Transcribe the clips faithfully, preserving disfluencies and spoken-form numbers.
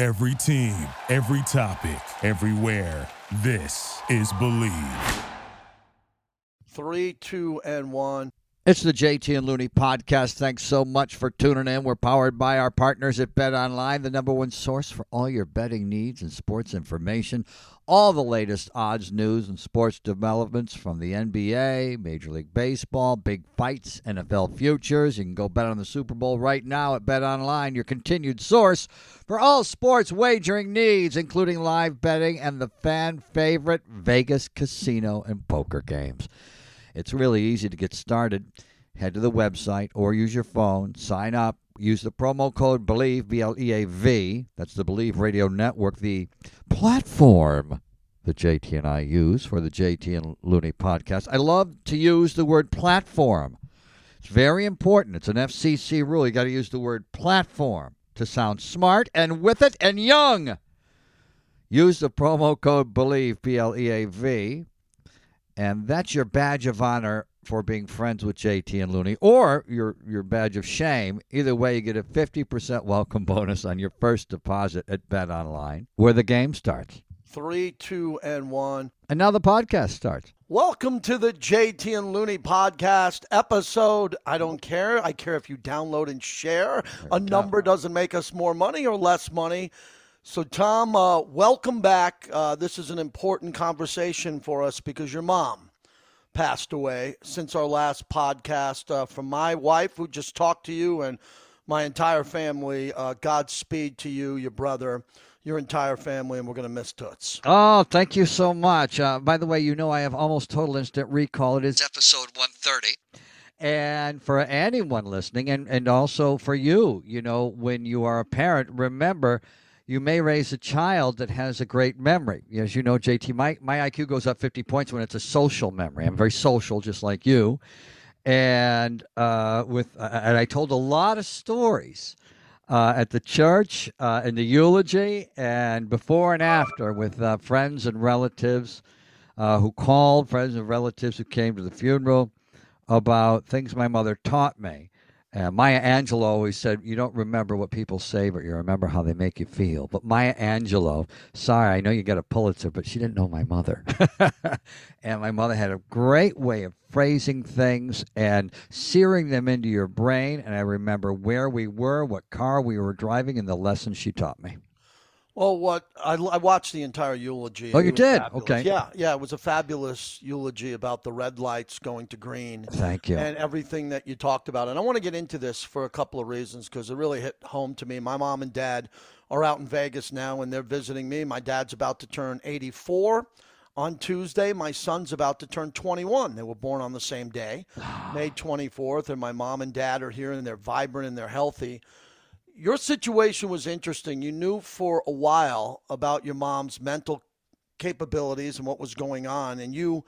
Every team, every topic, everywhere. This is Believe. Three, two, and one. It's the J T and Looney podcast. Thanks so much for tuning in. We're powered by our partners at Bet Online, the number one source for all your betting needs and sports information. All the latest odds, news, and sports developments from the N B A, Major League Baseball, big fights, N F L futures. You can go bet on the Super Bowl right now at Bet Online, your continued source for all sports wagering needs, including live betting and the fan favorite Vegas casino and poker games. It's really easy to get started. Head to the website or use your phone. Sign up. Use the promo code BELIEVE, B L E A V. That's the Believe Radio Network, the platform that J T and I use for the J T and Looney podcast. I love to use the word platform. It's very important. It's an F C C rule. You got to use the word platform to sound smart and with it and young. Use the promo code BELIEVE, B L E A V. And that's your badge of honor for being friends with J T and Looney, or your your badge of shame. Either way, you get a fifty percent welcome bonus on your first deposit at Bet Online, where the game starts. Three, two, and one. And now the podcast starts. Welcome to the J T and Looney podcast episode. I don't care. I care if you download and share. A number doesn't make us more money or less money. So, Tom, uh, welcome back. Uh, this is an important conversation for us because your mom passed away since our last podcast. Uh, from my wife, who just talked to you, and my entire family, uh, Godspeed to you, your brother, your entire family, and we're going to miss Toots. Oh, thank you so much. Uh, by the way, you know I have almost total instant recall. It is episode one thirty. And for anyone listening, and, and also for you, you know, when you are a parent, remember, you may raise a child that has a great memory. As you know, J T, my, my I Q goes up fifty points when it's a social memory. I'm very social, just like you. And uh, with uh, and I told a lot of stories uh, at the church, uh, in the eulogy, and before and after with uh, friends and relatives uh, who called, friends and relatives who came to the funeral, about things my mother taught me. Uh, Maya Angelou always said, you don't remember what people say, but you remember how they make you feel. But Maya Angelou, sorry, I know you got a Pulitzer, but she didn't know my mother. And my mother had a great way of phrasing things and searing them into your brain. And I remember where we were, what car we were driving, and the lessons she taught me. Well, what I, I watched the entire eulogy. Oh, you did? Fabulous. Okay. Yeah, yeah. It was a fabulous eulogy about the red lights going to green. Thank you. And everything that you talked about. And I want to get into this for a couple of reasons because it really hit home to me. My mom and dad are out in Vegas now, and they're visiting me. My dad's about to turn eighty-four on Tuesday. My son's about to turn twenty-one. They were born on the same day, May twenty-fourth. And my mom and dad are here, and they're vibrant and they're healthy. Your situation was interesting. You knew for a while about your mom's mental capabilities and what was going on, and you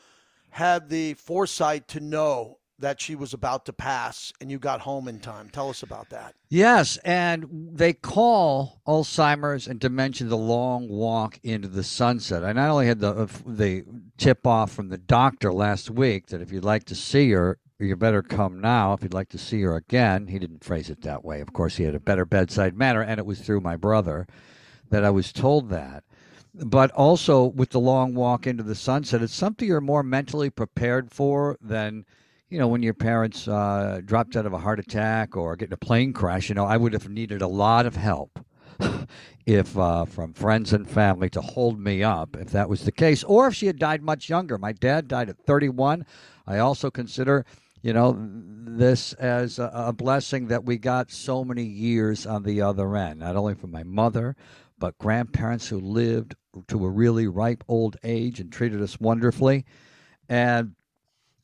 had the foresight to know that she was about to pass, and you got home in time. Tell us about that. Yes, and they call Alzheimer's and dementia the long walk into the sunset. I not only had the, the tip-off from the doctor last week that if you'd like to see her, you better come now if you'd like to see her again. He didn't phrase it that way. Of course, he had a better bedside manner, and it was through my brother that I was told that. But also with the long walk into the sunset, it's something you're more mentally prepared for than, you know, when your parents uh, dropped out of a heart attack or getting a plane crash. You know, I would have needed a lot of help if uh, from friends and family to hold me up if that was the case, or if she had died much younger. My dad died at thirty-one. I also consider, you know, this as a, a blessing that we got so many years on the other end, not only from my mother, but grandparents who lived to a really ripe old age and treated us wonderfully. And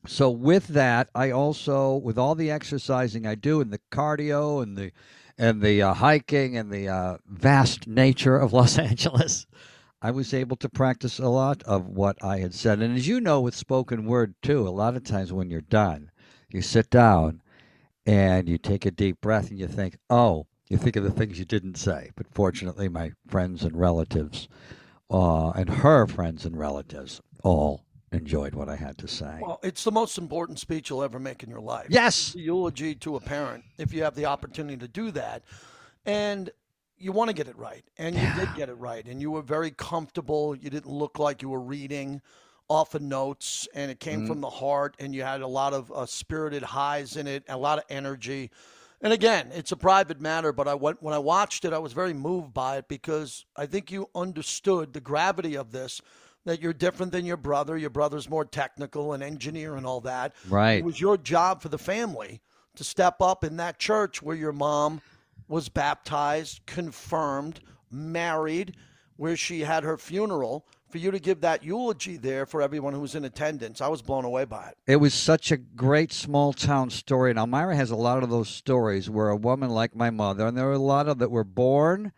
so with that, I also, with all the exercising I do and the cardio and the and the uh, hiking and the uh, vast nature of Los Angeles, I was able to practice a lot of what I had said. And as you know, with spoken word, too, a lot of times when you're done, you sit down and you take a deep breath and you think, oh, you think of the things you didn't say. But fortunately, my friends and relatives uh, and her friends and relatives all enjoyed what I had to say. Well, it's the most important speech you'll ever make in your life. Yes. Eulogy to a parent, if you have the opportunity to do that. And you want to get it right. And you yeah. did get it right. And you were very comfortable. You didn't look like you were reading off of notes, and it came mm-hmm. from the heart, and you had a lot of uh, spirited highs in it, a lot of energy. And again, it's a private matter, but I went, when I watched it, I was very moved by it because I think you understood the gravity of this, that you're different than your brother. Your brother's more technical and engineer and all that. Right. It was your job for the family to step up in that church where your mom was baptized, confirmed, married, where she had her funeral, for you to give that eulogy there for everyone who was in attendance. I was blown away by it. It was such a great small-town story, and Elmira has a lot of those stories where a woman like my mother, and there were a lot of that were born,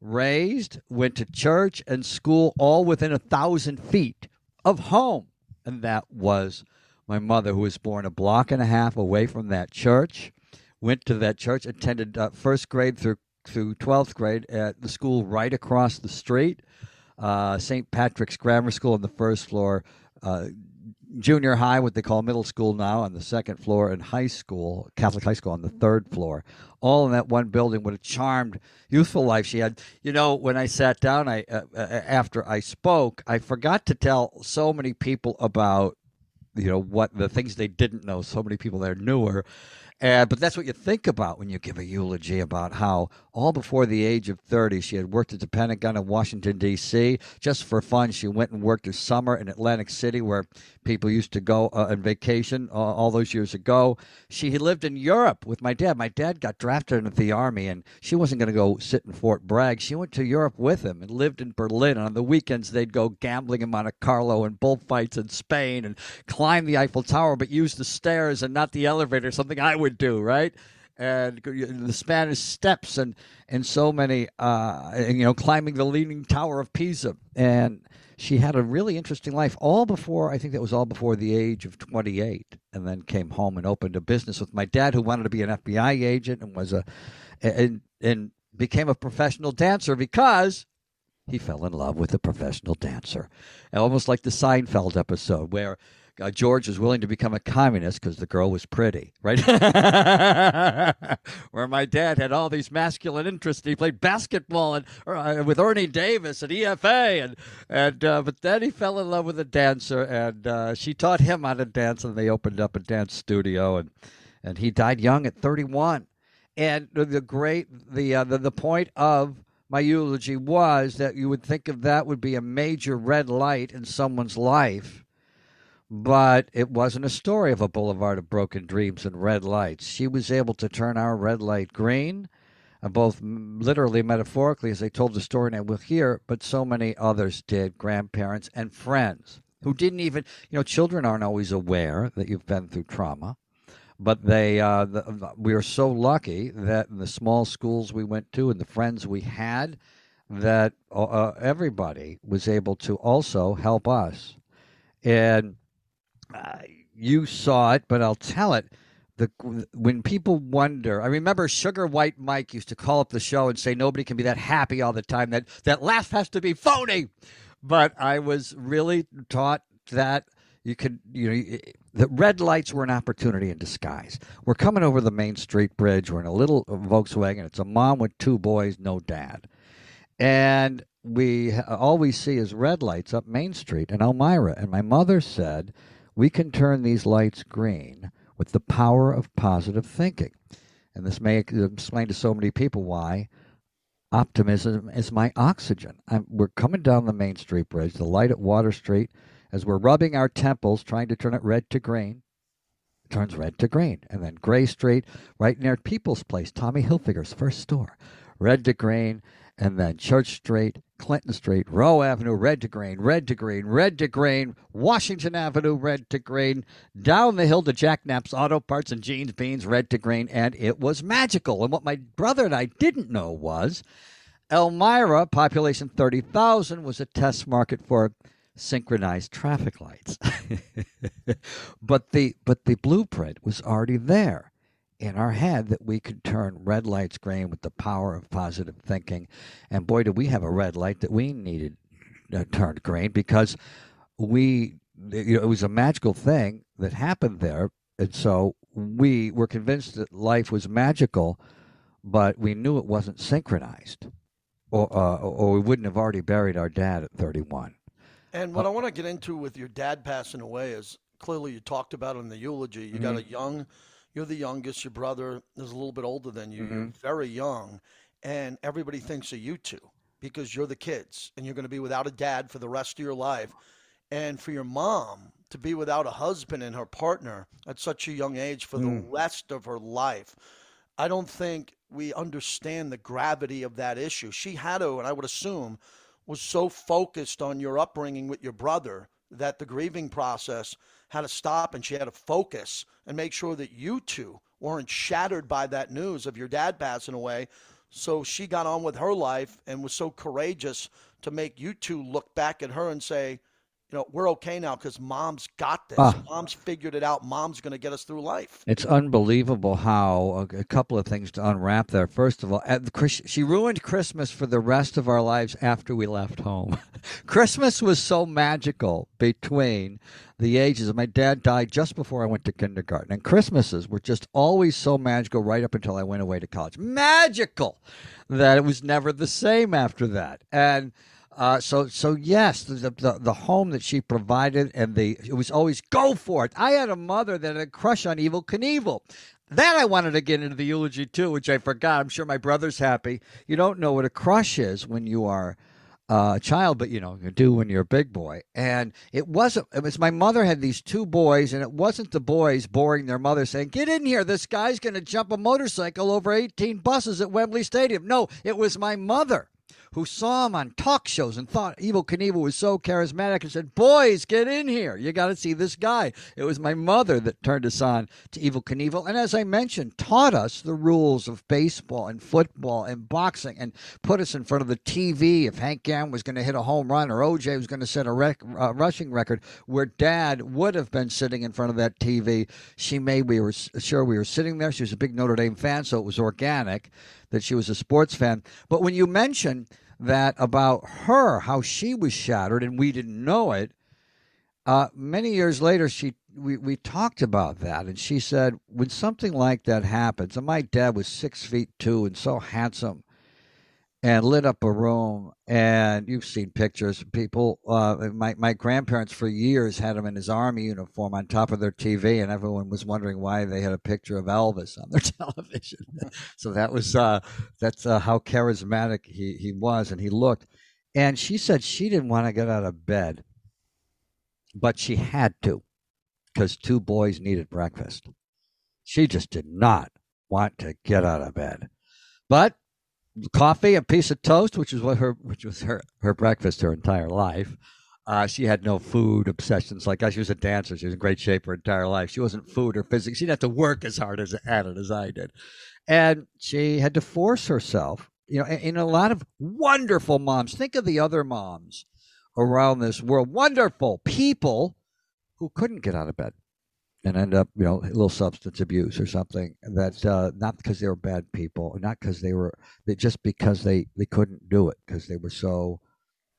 raised, went to church and school, all within a thousand feet of home. And that was my mother, who was born a block and a half away from that church, went to that church, attended uh, first grade through through twelfth grade at the school right across the street, Uh, Saint Patrick's Grammar School on the first floor, uh, junior high, what they call middle school now, on the second floor, and high school, Catholic high school, on the third floor, all in that one building. What a charmed, youthful life she had. You know, when I sat down, I uh, after I spoke, I forgot to tell so many people about, you know, what the things they didn't know. So many people there knew her. Uh, but that's what you think about when you give a eulogy about how all before the age of thirty, she had worked at the Pentagon in Washington, D C Just for fun, she went and worked a summer in Atlantic City where people used to go uh, on vacation uh, all those years ago. She lived in Europe with my dad. My dad got drafted into the Army, and she wasn't going to go sit in Fort Bragg. She went to Europe with him and lived in Berlin. And on the weekends, they'd go gambling in Monte Carlo and bullfights in Spain and climb the Eiffel Tower but use the stairs and not the elevator, something I would would do, right? And the Spanish steps and and so many uh and, you know, climbing the Leaning Tower of Pisa. And she had a really interesting life, all before, I think that was all before the age of twenty-eight, and then came home and opened a business with my dad, who wanted to be an F B I agent and was a and and became a professional dancer because he fell in love with a professional dancer. And almost like the Seinfeld episode where Uh, George was willing to become a communist because the girl was pretty, right? Where my dad had all these masculine interests. He played basketball and uh, with Ernie Davis and E F A, and and uh, but then he fell in love with a dancer, and uh, she taught him how to dance, and they opened up a dance studio, and and he died young at thirty-one. And the great the uh, the, the point of my eulogy was that you would think of that would be a major red light in someone's life. But it wasn't a story of a boulevard of broken dreams and red lights. She was able to turn our red light green, both literally and metaphorically, as I told the story, and I will hear, but so many others did, grandparents and friends who didn't even, you know, children aren't always aware that you've been through trauma. But they, uh, the, we are so lucky that in the small schools we went to and the friends we had, that uh, everybody was able to also help us. And Uh, you saw it, but I'll tell it. The, when people wonder, I remember Sugar White Mike used to call up the show and say, nobody can be that happy all the time. That, that laugh has to be phony. But I was really taught that you could, you know, the red lights were an opportunity in disguise. We're coming over the Main Street Bridge. We're in a little Volkswagen. It's a mom with two boys, no dad. And we all we see is red lights up Main Street in Elmira. And my mother said, we can turn these lights green with the power of positive thinking. And this may explain to so many people why optimism is my oxygen. I'm, we're coming down the Main Street Bridge, the light at Water Street, as we're rubbing our temples, trying to turn it red to green. It turns red to green. And then Gray Street, right near People's Place, Tommy Hilfiger's first store, red to green. And then Church Street, Clinton Street, Roe Avenue, red to green, red to green, red to green, Washington Avenue, red to green, down the hill to Jack Knapp's Auto Parts and Jeans Beans, red to green, and it was magical. And what my brother and I didn't know was Elmira, population thirty thousand, was a test market for synchronized traffic lights. But the but the blueprint was already there in our head, that we could turn red lights green with the power of positive thinking. And boy, did we have a red light that we needed uh, turned green, because we, you know, it was a magical thing that happened there. And so we were convinced that life was magical, but we knew it wasn't synchronized. or, uh, or we wouldn't have already buried our dad at thirty-one. And what uh, I want to get into with your dad passing away is clearly you talked about in the eulogy. You mm-hmm. got a young, you're the youngest. Your brother is a little bit older than you. Mm-hmm. You're very young, and everybody thinks of you two because you're the kids, and you're going to be without a dad for the rest of your life. And for your mom to be without a husband and her partner at such a young age for mm. the rest of her life, I don't think we understand the gravity of that issue. She had to, and I would assume, was so focused on your upbringing with your brother that the grieving process had to stop, and she had to focus and make sure that you two weren't shattered by that news of your dad passing away. So she got on with her life and was so courageous to make you two look back at her and say, you know, we're okay now because mom's got this. Ah. Mom's figured it out. Mom's going to get us through life. It's unbelievable how a, a couple of things to unwrap there. First of all, at the, she ruined Christmas for the rest of our lives after we left home. Christmas was so magical between the ages. My dad died just before I went to kindergarten, and Christmases were just always so magical right up until I went away to college. Magical that it was never the same after that. And Uh, so, so yes, the, the the home that she provided, and the it was always go for it. I had a mother that had a crush on Evel Knievel. That I wanted to get into the eulogy too, which I forgot. I'm sure my brother's happy. You don't know what a crush is when you are uh, a child, but you know you do when you're a big boy. And it wasn't. It was my mother had these two boys, and it wasn't the boys boring their mother saying, "Get in here! This guy's going to jump a motorcycle over eighteen buses at Wembley Stadium." No, it was my mother who saw him on talk shows and thought Evel Knievel was so charismatic and said, boys, get in here. You got to see this guy. It was my mother that turned us on to Evel Knievel. And as I mentioned, taught us the rules of baseball and football and boxing and put us in front of the T V if Hank Aaron was going to hit a home run or O J was going to set a rec- uh, rushing record where Dad would have been sitting in front of that T V. She made we were sure we were sitting there. She was a big Notre Dame fan, so it was organic that she was a sports fan. But when you mention that about her, how she was shattered and we didn't know it, uh, many years later, she we, we talked about that. And she said, when something like that happens, and my dad was six feet two and so handsome and lit up a room. And you've seen pictures. People, uh, my, my grandparents for years had him in his army uniform on top of their T V, and everyone was wondering why they had a picture of Elvis on their television. So that was uh, that's uh, how charismatic he, he was, and he looked. And she said she didn't want to get out of bed, but she had to because two boys needed breakfast. She just did not want to get out of bed. But coffee, a piece of toast, which is what her, which was her, her breakfast her entire life. Uh, she had no food obsessions like that. She was a dancer. She was in great shape her entire life. She wasn't food or physics. She didn't have to work as hard as at it as I did, and she had to force herself. You know, in a lot of wonderful moms. Think of the other moms around this world, wonderful people who couldn't get out of bed and end up, you know, a little substance abuse or something, that uh, not because they were bad people, not because they were, they, just because they, they couldn't do it because they were so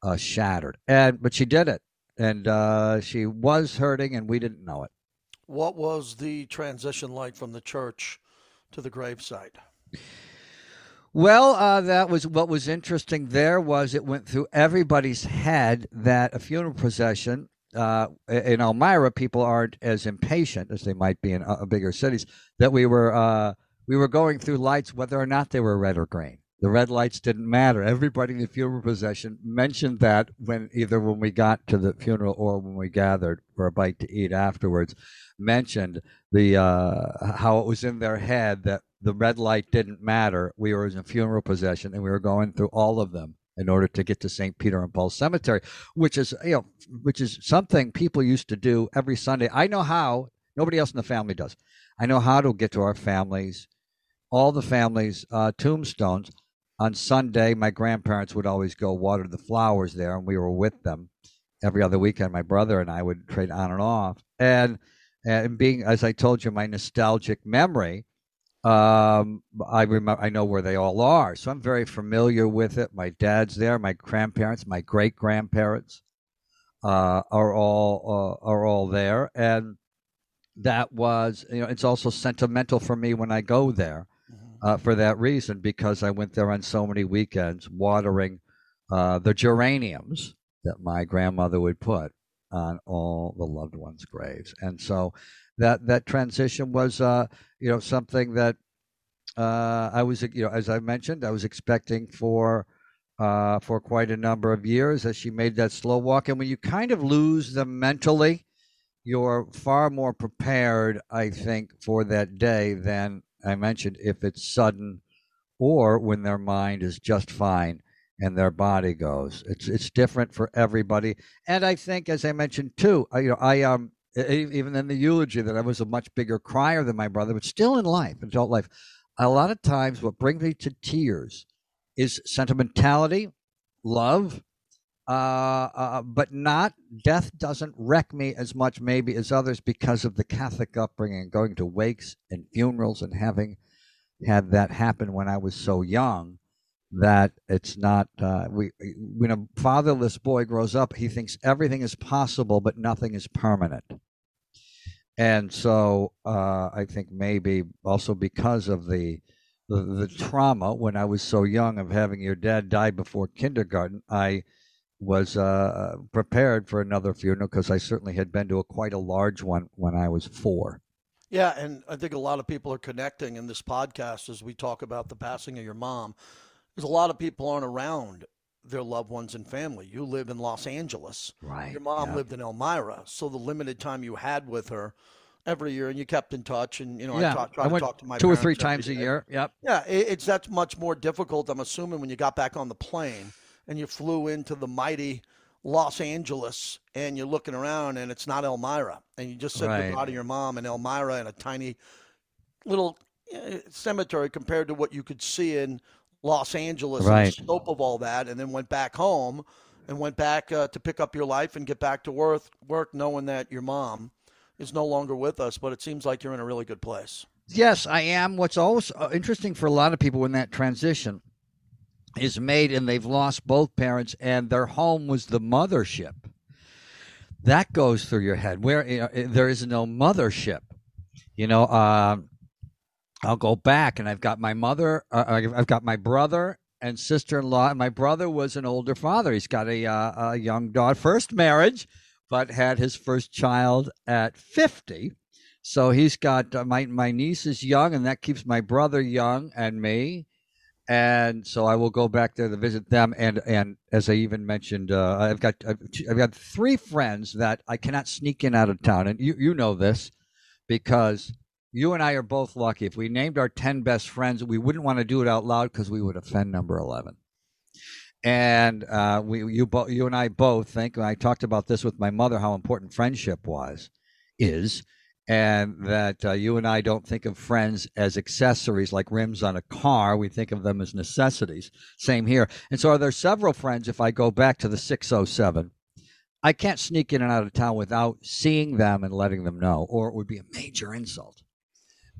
uh, shattered. And but she did it, and uh, she was hurting, and we didn't know it. What was the transition like from the church to the gravesite? Well, uh, that was what was interesting there was it went through everybody's head that a funeral procession, Uh, in Elmira, people aren't as impatient as they might be in uh, bigger cities, that we were uh, we were going through lights whether or not they were red or green. The red lights didn't matter. Everybody in the funeral procession mentioned that when either when we got to the funeral or when we gathered for a bite to eat afterwards, mentioned the uh, how it was in their head that the red light didn't matter. We were in a funeral procession, and we were going through all of them in order to get to Saint Peter and Paul Cemetery, which is, you know, which is something people used to do every Sunday. I know how. Nobody else in the family does. I know how to get to our families, all the families' uh, tombstones. On Sunday, my grandparents would always go water the flowers there, and we were with them every other weekend. My brother and I would trade on and off. And and being, as I told you, my nostalgic memory, Um, I remember, I know where they all are, so I'm very familiar with it. My dad's there, my grandparents, my great grandparents, uh, are all uh, are all there, and that was, you know, it's also sentimental for me when I go there. uh, for that reason, because I went there on so many weekends watering uh, the geraniums that my grandmother would put on all the loved ones' graves. And so that that transition was, uh, you know, something that uh, I was, you know, as I mentioned, I was expecting for uh, for quite a number of years as she made that slow walk. And when you kind of lose them mentally, you're far more prepared, I think, for that day than I mentioned if it's sudden or when their mind is just fine and their body goes. It's it's different for everybody. And I think, as I mentioned too, I, you know, I um even in the eulogy that I was a much bigger crier than my brother, but still in life, adult life, a lot of times what brings me to tears is sentimentality, love, uh, uh, but not death doesn't wreck me as much maybe as others because of the Catholic upbringing, going to wakes and funerals and having had that happen when I was so young. That it's not uh, we when a fatherless boy grows up, he thinks everything is possible, but nothing is permanent. And so uh, I think maybe also because of the, the the trauma when I was so young of having your dad die before kindergarten, I was uh, prepared for another funeral because I certainly had been to a quite a large one when I was four. Yeah, and I think a lot of people are connecting in this podcast as we talk about the passing of your mom. Because a lot of people aren't around their loved ones and family. You live in Los Angeles. Right. Your mom yeah. lived in Elmira. So the limited time you had with her every year, and you kept in touch. And, you know, yeah. I talk, try I to talk to my two or three times a year. Yep. Yeah. It, it's that's much more difficult, I'm assuming, when you got back on the plane and you flew into the mighty Los Angeles and you're looking around and it's not Elmira. And you just said right. goodbye to your mom in Elmira in a tiny little cemetery compared to what you could see in Los Angeles, right. and the scope of all that, and then went back home and went back uh, to pick up your life and get back to work, work, knowing that your mom is no longer with us, but it seems like you're in a really good place. Yes, I am. What's always interesting for a lot of people when that transition is made and they've lost both parents and their home was the mothership, that goes through your head. Where you know, there is no mothership, you know, uh, I'll go back, and I've got my mother, uh, I've got my brother and sister-in-law. And my brother was an older father. He's got a, uh, a young daughter, first marriage, but had his first child at fifty. So he's got uh, my my niece is young, and that keeps my brother young and me. And so I will go back there to visit them. And and as I even mentioned, uh, I've got I've, I've got three friends that I cannot sneak in out of town, and you you know this because. You and I are both lucky. If we named our ten best friends, we wouldn't want to do it out loud because we would offend number eleven. And uh, we, you, bo- you and I both think, and I talked about this with my mother, how important friendship was, is, and that uh, you and I don't think of friends as accessories like rims on a car. We think of them as necessities. Same here. And so are there several friends, if I go back to the six oh seven, I can't sneak in and out of town without seeing them and letting them know, or it would be a major insult.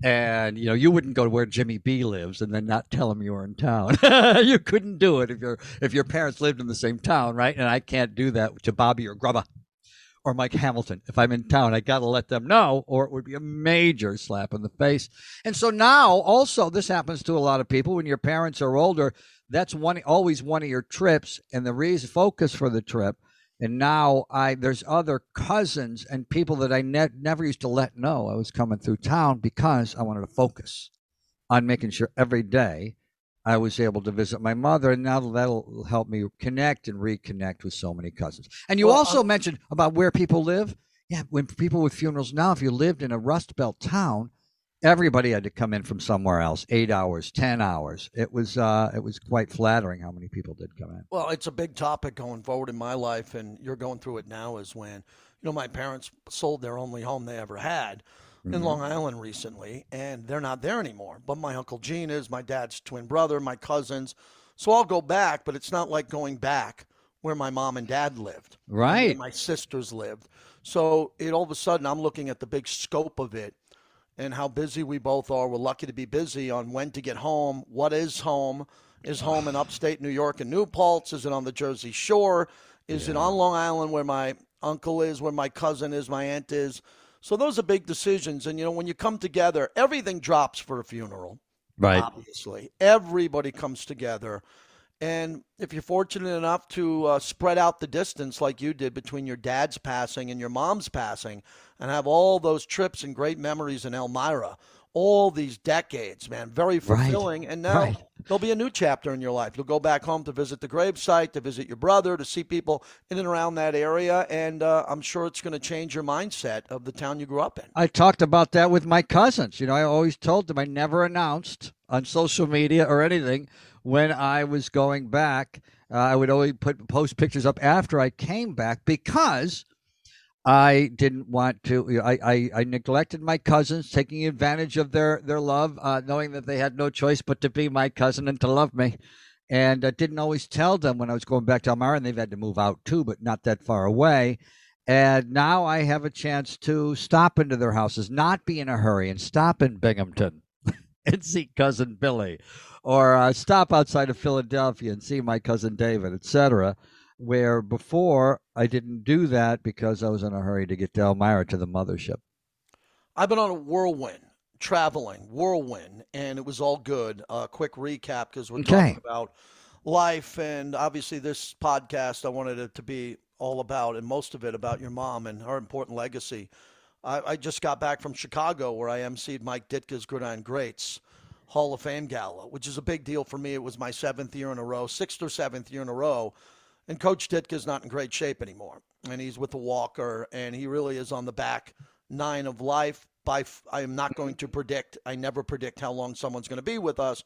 And, you know, you wouldn't go to where Jimmy B lives and then not tell him you were in town. You couldn't do it if your if your parents lived in the same town, right? And I can't do that to Bobby or Grubba or Mike Hamilton. If I'm in town, I got to let them know or it would be a major slap in the face. And so now also this happens to a lot of people when your parents are older. That's one always one of your trips and the reason focus for the trip. And now I there's other cousins and people that I ne- never used to let know I was coming through town because I wanted to focus on making sure every day I was able to visit my mother. And now that'll help me connect and reconnect with so many cousins. And you well, also I'm- mentioned about where people live. Yeah, when people with funerals now, if you lived in a Rust Belt town, everybody had to come in from somewhere else, eight hours, ten hours. It was uh, it was quite flattering how many people did come in. Well, it's a big topic going forward in my life, and you're going through it now is when, you know, my parents sold their only home they ever had mm-hmm. in Long Island recently, and they're not there anymore. But my Uncle Gene is, my dad's twin brother, my cousins. So I'll go back, but it's not like going back where my mom and dad lived. Right. Where my sisters lived. So it all of a sudden I'm looking at the big scope of it. And how busy we both are. We're lucky to be busy on when to get home. What is home? Is home in upstate New York and New Paltz? Is it on the Jersey Shore? Is yeah. it on Long Island where my uncle is, where my cousin is, my aunt is? So those are big decisions. And, you know, when you come together, everything drops for a funeral. right? Obviously, everybody comes together. And if you're fortunate enough to uh, spread out the distance like you did between your dad's passing and your mom's passing and have all those trips and great memories in Elmira, all these decades, man, very fulfilling. Right. And now right. there'll be a new chapter in your life. You'll go back home to visit the gravesite, to visit your brother, to see people in and around that area. And uh, I'm sure it's going to change your mindset of the town you grew up in. I talked about that with my cousins. You know, I always told them I never announced on social media or anything when I was going back. uh, I would only put post pictures up after I came back because I didn't want to. You know, I, I I neglected my cousins, taking advantage of their their love, uh, knowing that they had no choice but to be my cousin and to love me, and I didn't always tell them when I was going back to Elmira, and they've had to move out too, but not that far away. And now I have a chance to stop into their houses, not be in a hurry, and stop in Binghamton and see cousin Billy, or uh, stop outside of Philadelphia and see my cousin David, et cetera, where before I didn't do that because I was in a hurry to get to Elmira, to the mothership. I've been on a whirlwind, traveling, whirlwind, and it was all good. A uh, quick recap because we're okay. talking about life, and obviously this podcast I wanted it to be all about, and most of it about your mom and her important legacy. I, I just got back from Chicago where I emceed Mike Ditka's Gridiron Greats Hall of Fame Gala, which is a big deal for me. It was my seventh year in a row, sixth or seventh year in a row. And Coach Ditka's not in great shape anymore. And he's with a walker, and he really is on the back nine of life. By f- I am not going to predict. I never predict how long someone's going to be with us.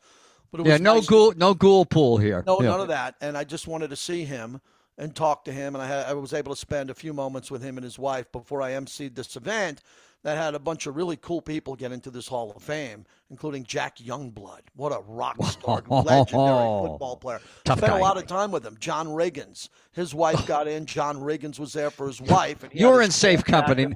But it was yeah, no nice ghoul, no ghoul pool here. No, yeah. none of that. And I just wanted to see him and talk to him, and I, had, I was able to spend a few moments with him and his wife before I emceed this event that had a bunch of really cool people get into this Hall of Fame, including Jack Youngblood. What a rock star, legendary football player. Tough Spent guy. a lot of time with him. John Riggins, his wife got in. John Riggins was there for his wife. And you were in safe company.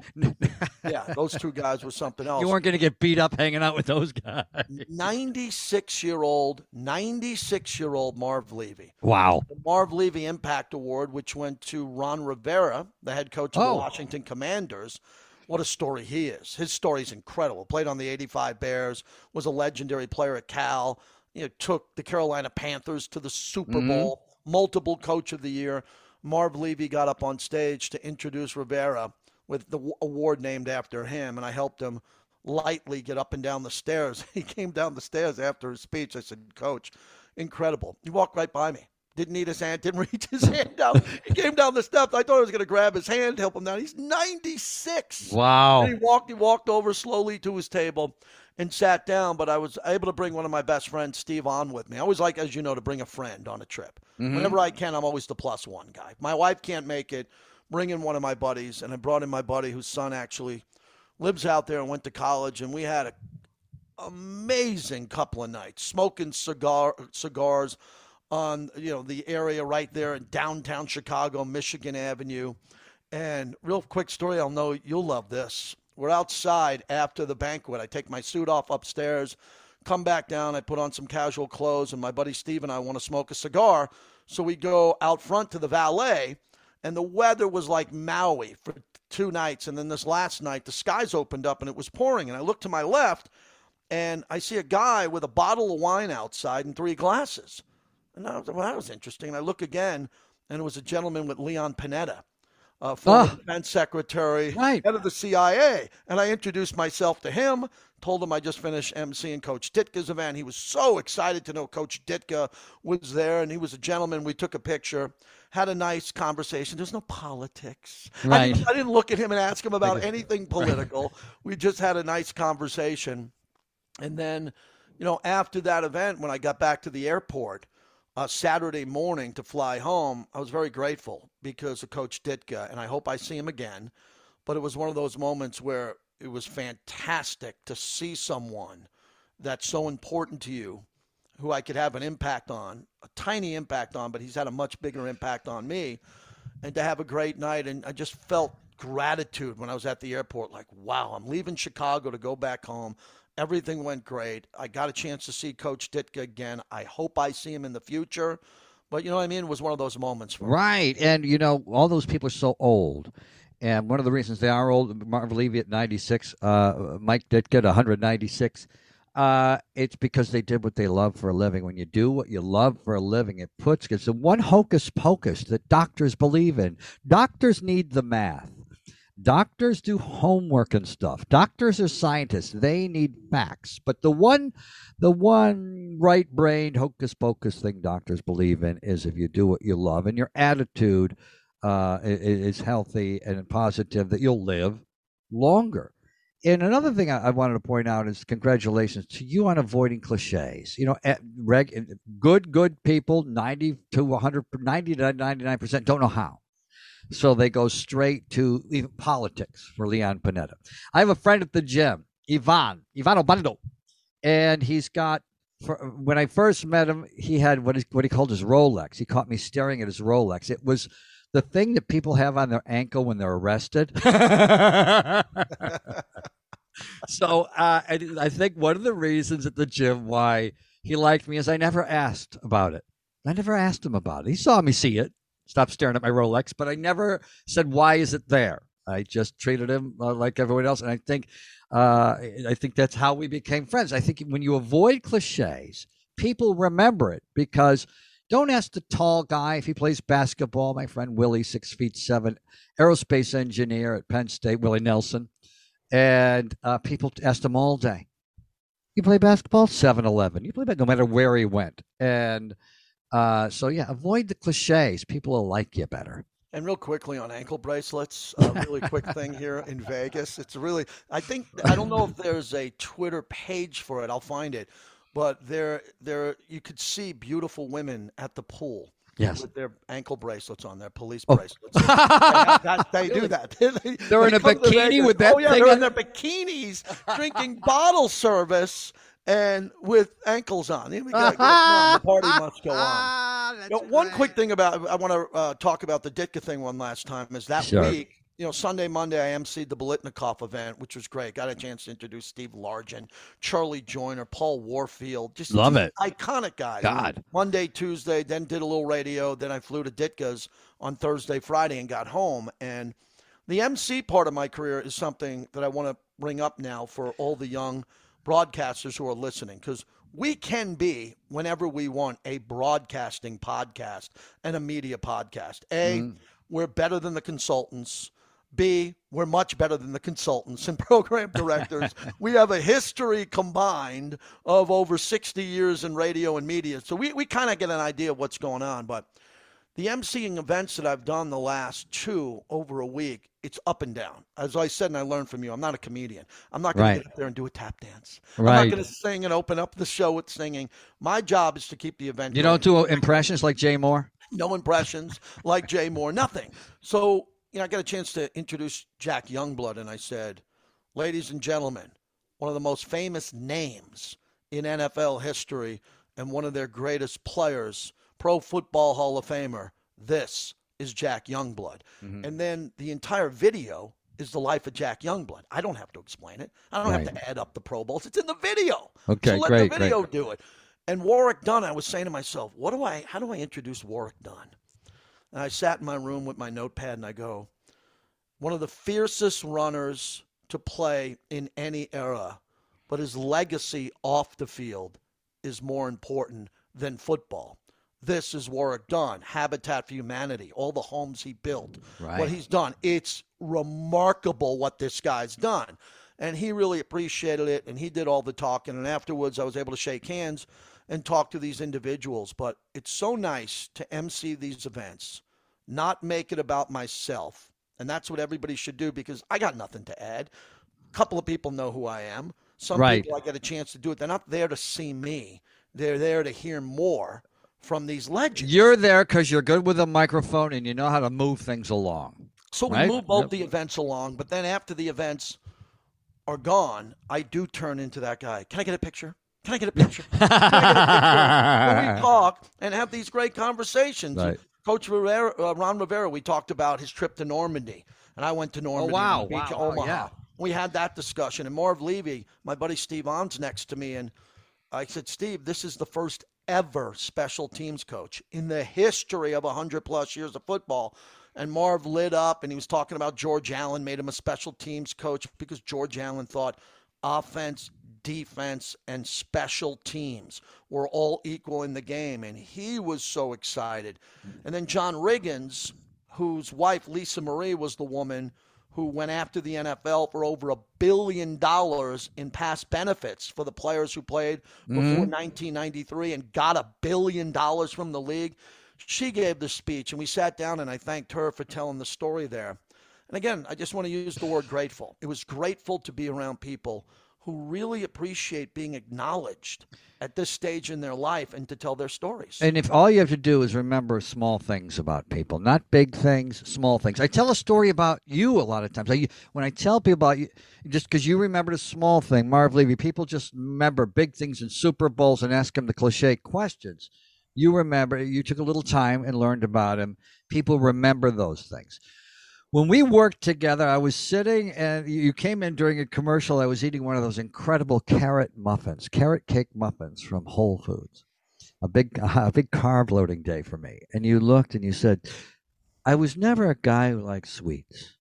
Yeah, those two guys were something else. You weren't going to get beat up hanging out with those guys. ninety-six-year-old, ninety-six-year-old Marv Levy. Wow. The Marv Levy Impact Award, which went to Ron Rivera, the head coach of oh. the Washington Commanders. What a story he is. His story is incredible. Played on the eighty-five Bears, was a legendary player at Cal, you know, took the Carolina Panthers to the Super mm-hmm. Bowl, multiple coach of the year. Marv Levy got up on stage to introduce Rivera with the award named after him, and I helped him lightly get up and down the stairs. He came down the stairs after his speech. I said, Coach, incredible. He walked right by me. Didn't need his hand, didn't reach his hand out. He came down the steps. I thought I was going to grab his hand, help him down. He's ninety-six. Wow. And he walked, he walked over slowly to his table and sat down, but I was able to bring one of my best friends, Steve, on with me. I always like, as you know, to bring a friend on a trip. Mm-hmm. Whenever I can, I'm always the plus one guy. If my wife can't make it, bring in one of my buddies, and I brought in my buddy whose son actually lives out there and went to college, and we had an amazing couple of nights, smoking cigar cigars, on you know the area right there in downtown Chicago, Michigan Avenue. And real quick story, I'll know you'll love this. We're outside after the banquet. I take my suit off upstairs, come back down. I put on some casual clothes, and my buddy Steve and I want to smoke a cigar. So we go out front to the valet, and the weather was like Maui for two nights. And then this last night, the skies opened up, and it was pouring. And I look to my left, and I see a guy with a bottle of wine outside and three glasses. And I was, well, that was interesting. And I look again, and it was a gentleman with Leon Panetta, uh, former oh, defense secretary, right. head of the C I A. And I introduced myself to him, told him I just finished emceeing Coach Ditka's event. He was so excited to know Coach Ditka was there, and he was a gentleman. We took a picture, had a nice conversation. There's no politics. Right. I didn't, I didn't look at him and ask him about anything political. Right. We just had a nice conversation. And then, you know, after that event, when I got back to the airport, Uh, Saturday morning to fly home, I was very grateful because of Coach Ditka, and I hope I see him again. But it was one of those moments where it was fantastic to see someone that's so important to you, who I could have an impact on, a tiny impact on, but he's had a much bigger impact on me, and to have a great night. And I just felt gratitude when I was at the airport, like, wow, I'm leaving Chicago to go back home. Everything went great. I got a chance to see Coach Ditka again. I hope I see him in the future. But you know what I mean? It was one of those moments for me. Right. And, you know, all those people are so old. And one of the reasons they are old, Marv Levy at ninety-six, uh, Mike Ditka at one hundred ninety-six, Uh, it's because they did what they love for a living. When you do what you love for a living, it puts, it's the one hocus pocus that doctors believe in. Doctors need the math. Doctors do homework and stuff. Doctors are scientists. They need facts. But the one, the one right-brained hocus pocus thing doctors believe in is if you do what you love and your attitude uh, is healthy and positive, that you'll live longer. And another thing I wanted to point out is congratulations to you on avoiding cliches. You know, reg, good, good people, ninety to one hundred, ninety to ninety-nine percent don't know how. So they go straight to even politics for Leon Panetta. I have a friend at the gym, Ivan, Ivan Obando. And he's got, for, when I first met him, he had what he, what he called his Rolex. He caught me staring at his Rolex. It was the thing that people have on their ankle when they're arrested. So uh, I, I think one of the reasons at the gym why he liked me is I never asked about it. I never asked him about it. He saw me see it, stop staring at my Rolex, but I never said, why is it there? I just treated him uh, like everyone else. And I think uh, I think that's how we became friends. I think when you avoid cliches, people remember it because don't ask the tall guy if he plays basketball. My friend Willie, six feet seven, aerospace engineer at Penn State, Willie Nelson. And uh, people asked him all day, you play basketball? seven eleven. You play basketball, no matter where he went. And uh, so, yeah, avoid the cliches. People will like you better. And real quickly on ankle bracelets, a really quick thing here in Vegas. It's really, I think, I don't know if there's a Twitter page for it. I'll find it. But there, there, you could see beautiful women at the pool. Yes. With their ankle bracelets on, their police oh. bracelets. They, that, they do that. They, they're they in a bikini with that oh, yeah, thing. They're in their bikinis drinking bottle service and with ankles on. We gotta go on. The party must go on. You know, one right. quick thing about, I want to uh, talk about the Ditka thing one last time is that sure. week. You know, Sunday, Monday, I emceed the Bolitnikoff event, which was great. Got a chance to introduce Steve Largent, Charlie Joyner, Paul Warfield. Just love it. Iconic guys. God. Monday, Tuesday, then did a little radio. Then I flew to Ditka's on Thursday, Friday, and got home. And the M C part of my career is something that I want to bring up now for all the young broadcasters who are listening, because we can be, whenever we want, a broadcasting podcast and a media podcast. A, mm. we're better than the consultants. B, we're much better than the consultants and program directors. We have a history combined of over sixty years in radio and media. So we, we kind of get an idea of what's going on. But the emceeing events that I've done the last two over a week, it's up and down. As I said, and I learned from you, I'm not a comedian. I'm not going right. to get up there and do a tap dance. Right. I'm not going to sing and open up the show with singing. My job is to keep the event. You going. Don't do impressions like Jay Moore? No impressions like Jay Moore. Nothing. So, you know, I got a chance to introduce Jack Youngblood, and I said, ladies and gentlemen, one of the most famous names in N F L history and one of their greatest players, Pro Football Hall of Famer, this is Jack Youngblood. Mm-hmm. And then the entire video is the life of Jack Youngblood. I don't have to explain it. I don't right. have to add up the Pro Bowls. It's in the video. Okay, so let great, the video great. do it. And Warwick Dunn, I was saying to myself, what do I? how do I introduce Warwick Dunn? And I sat in my room with my notepad and I go, one of the fiercest runners to play in any era, but his legacy off the field is more important than football. This is Warwick Dunn, Habitat for Humanity, all the homes he built, right. what he's done. It's remarkable what this guy's done. And he really appreciated it, and he did all the talking. And afterwards, I was able to shake hands and talk to these individuals. But it's so nice to emcee these events, not make it about myself. And that's what everybody should do, because I got nothing to add. A couple of people know who I am. Some right. people I get a chance to do it. They're not there to see me. They're there to hear more from these legends. You're there because you're good with a microphone and you know how to move things along. So right? we move both the events along, but then after the events are gone, I do turn into that guy. Can I get a picture? Can I get a picture? Can I get a picture? When we talk and have these great conversations. Right. Coach Rivera, uh, Ron Rivera, we talked about his trip to Normandy, and I went to Normandy. Oh, wow. Beach, wow. Omaha. Yeah. We had that discussion, and Marv Levy, my buddy Steve On's next to me, and I said, Steve, this is the first ever special teams coach in the history of one hundred plus years of football. And Marv lit up, and he was talking about George Allen made him a special teams coach because George Allen thought offense, defense, and special teams were all equal in the game. And he was so excited. And then John Riggins, whose wife, Lisa Marie, was the woman who went after the N F L for over a billion dollars in past benefits for the players who played before mm-hmm. nineteen ninety-three and got a billion dollars from the league. She gave the speech, and we sat down, and I thanked her for telling the story there. And again, I just want to use the word grateful. It was grateful to be around people who really appreciate being acknowledged at this stage in their life and to tell their stories. And if all you have to do is remember small things about people, not big things, small things. I tell a story about you a lot of times. I, when I tell people about you, just because you remembered a small thing, Marv Levy, people just remember big things in Super Bowls and ask them the cliche questions. You remember, you took a little time and learned about him. People remember those things. When we worked together, I was sitting and you came in during a commercial. I was eating one of those incredible carrot muffins, carrot cake muffins from Whole Foods, a big, a big carb loading day for me. And you looked and you said, I was never a guy who liked sweets,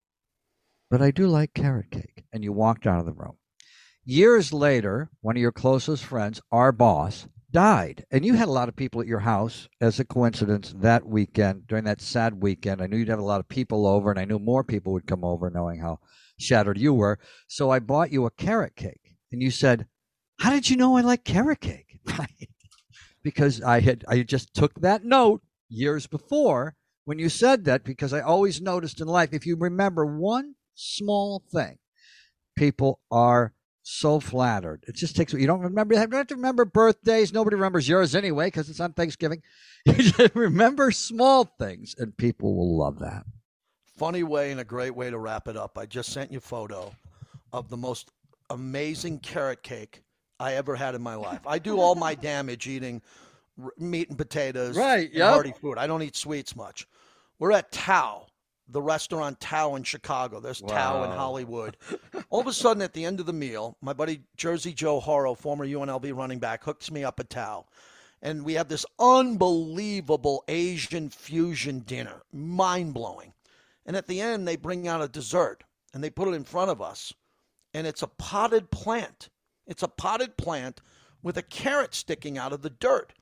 but I do like carrot cake. And you walked out of the room. Years later, one of your closest friends, our boss, died. And you had a lot of people at your house as a coincidence that weekend, during that sad weekend. I knew you'd have a lot of people over, and I knew more people would come over knowing how shattered you were. So I bought you a carrot cake. And you said, how did you know I like carrot cake? Right? Because I had I just took that note years before when you said that, because I always noticed in life, if you remember one small thing, people are so flattered. It just takes, you don't remember, you don't have to remember birthdays. Nobody remembers yours anyway because it's on Thanksgiving. You just remember small things and people will love that. Funny way and a great way to wrap it up. I just sent you a photo of the most amazing carrot cake I ever had in my life. I do all my damage eating r- meat and potatoes, right, and yep. hearty food. I don't eat sweets much. We're at Tao. The restaurant Tao in Chicago. There's wow. Tao in Hollywood. All of a sudden, at the end of the meal, my buddy Jersey Joe Horro, former U N L V running back, hooks me up at Tao. And we have this unbelievable Asian fusion dinner, mind-blowing. And at the end, they bring out a dessert, and they put it in front of us. And it's a potted plant. It's a potted plant with a carrot sticking out of the dirt.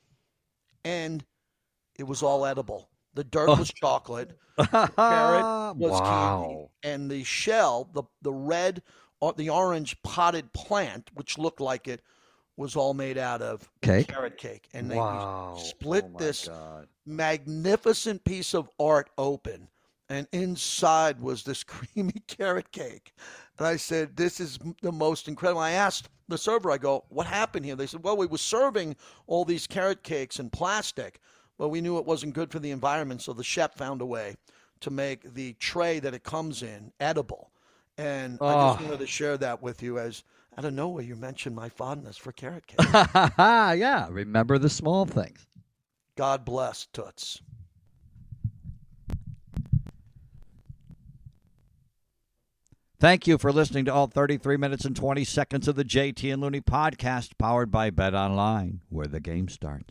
And it was all edible. The dirt was chocolate, the carrot was wow. candy, and the shell, the, the red, or the orange potted plant, which looked like it, was all made out of cake? carrot cake. And wow. they split oh this God. magnificent piece of art open, and inside was this creamy carrot cake. And I said, this is the most incredible. I asked the server, I go, what happened here? They said, well, we were serving all these carrot cakes in plastic. Well, we knew it wasn't good for the environment, so the chef found a way to make the tray that it comes in edible. And oh. I just wanted to share that with you as, out of nowhere, you mentioned my fondness for carrot cake. Yeah, remember the small things. God bless, Toots. Thank you for listening to all thirty-three minutes and twenty seconds of the J T and Looney podcast, powered by Bet Online, where the game starts.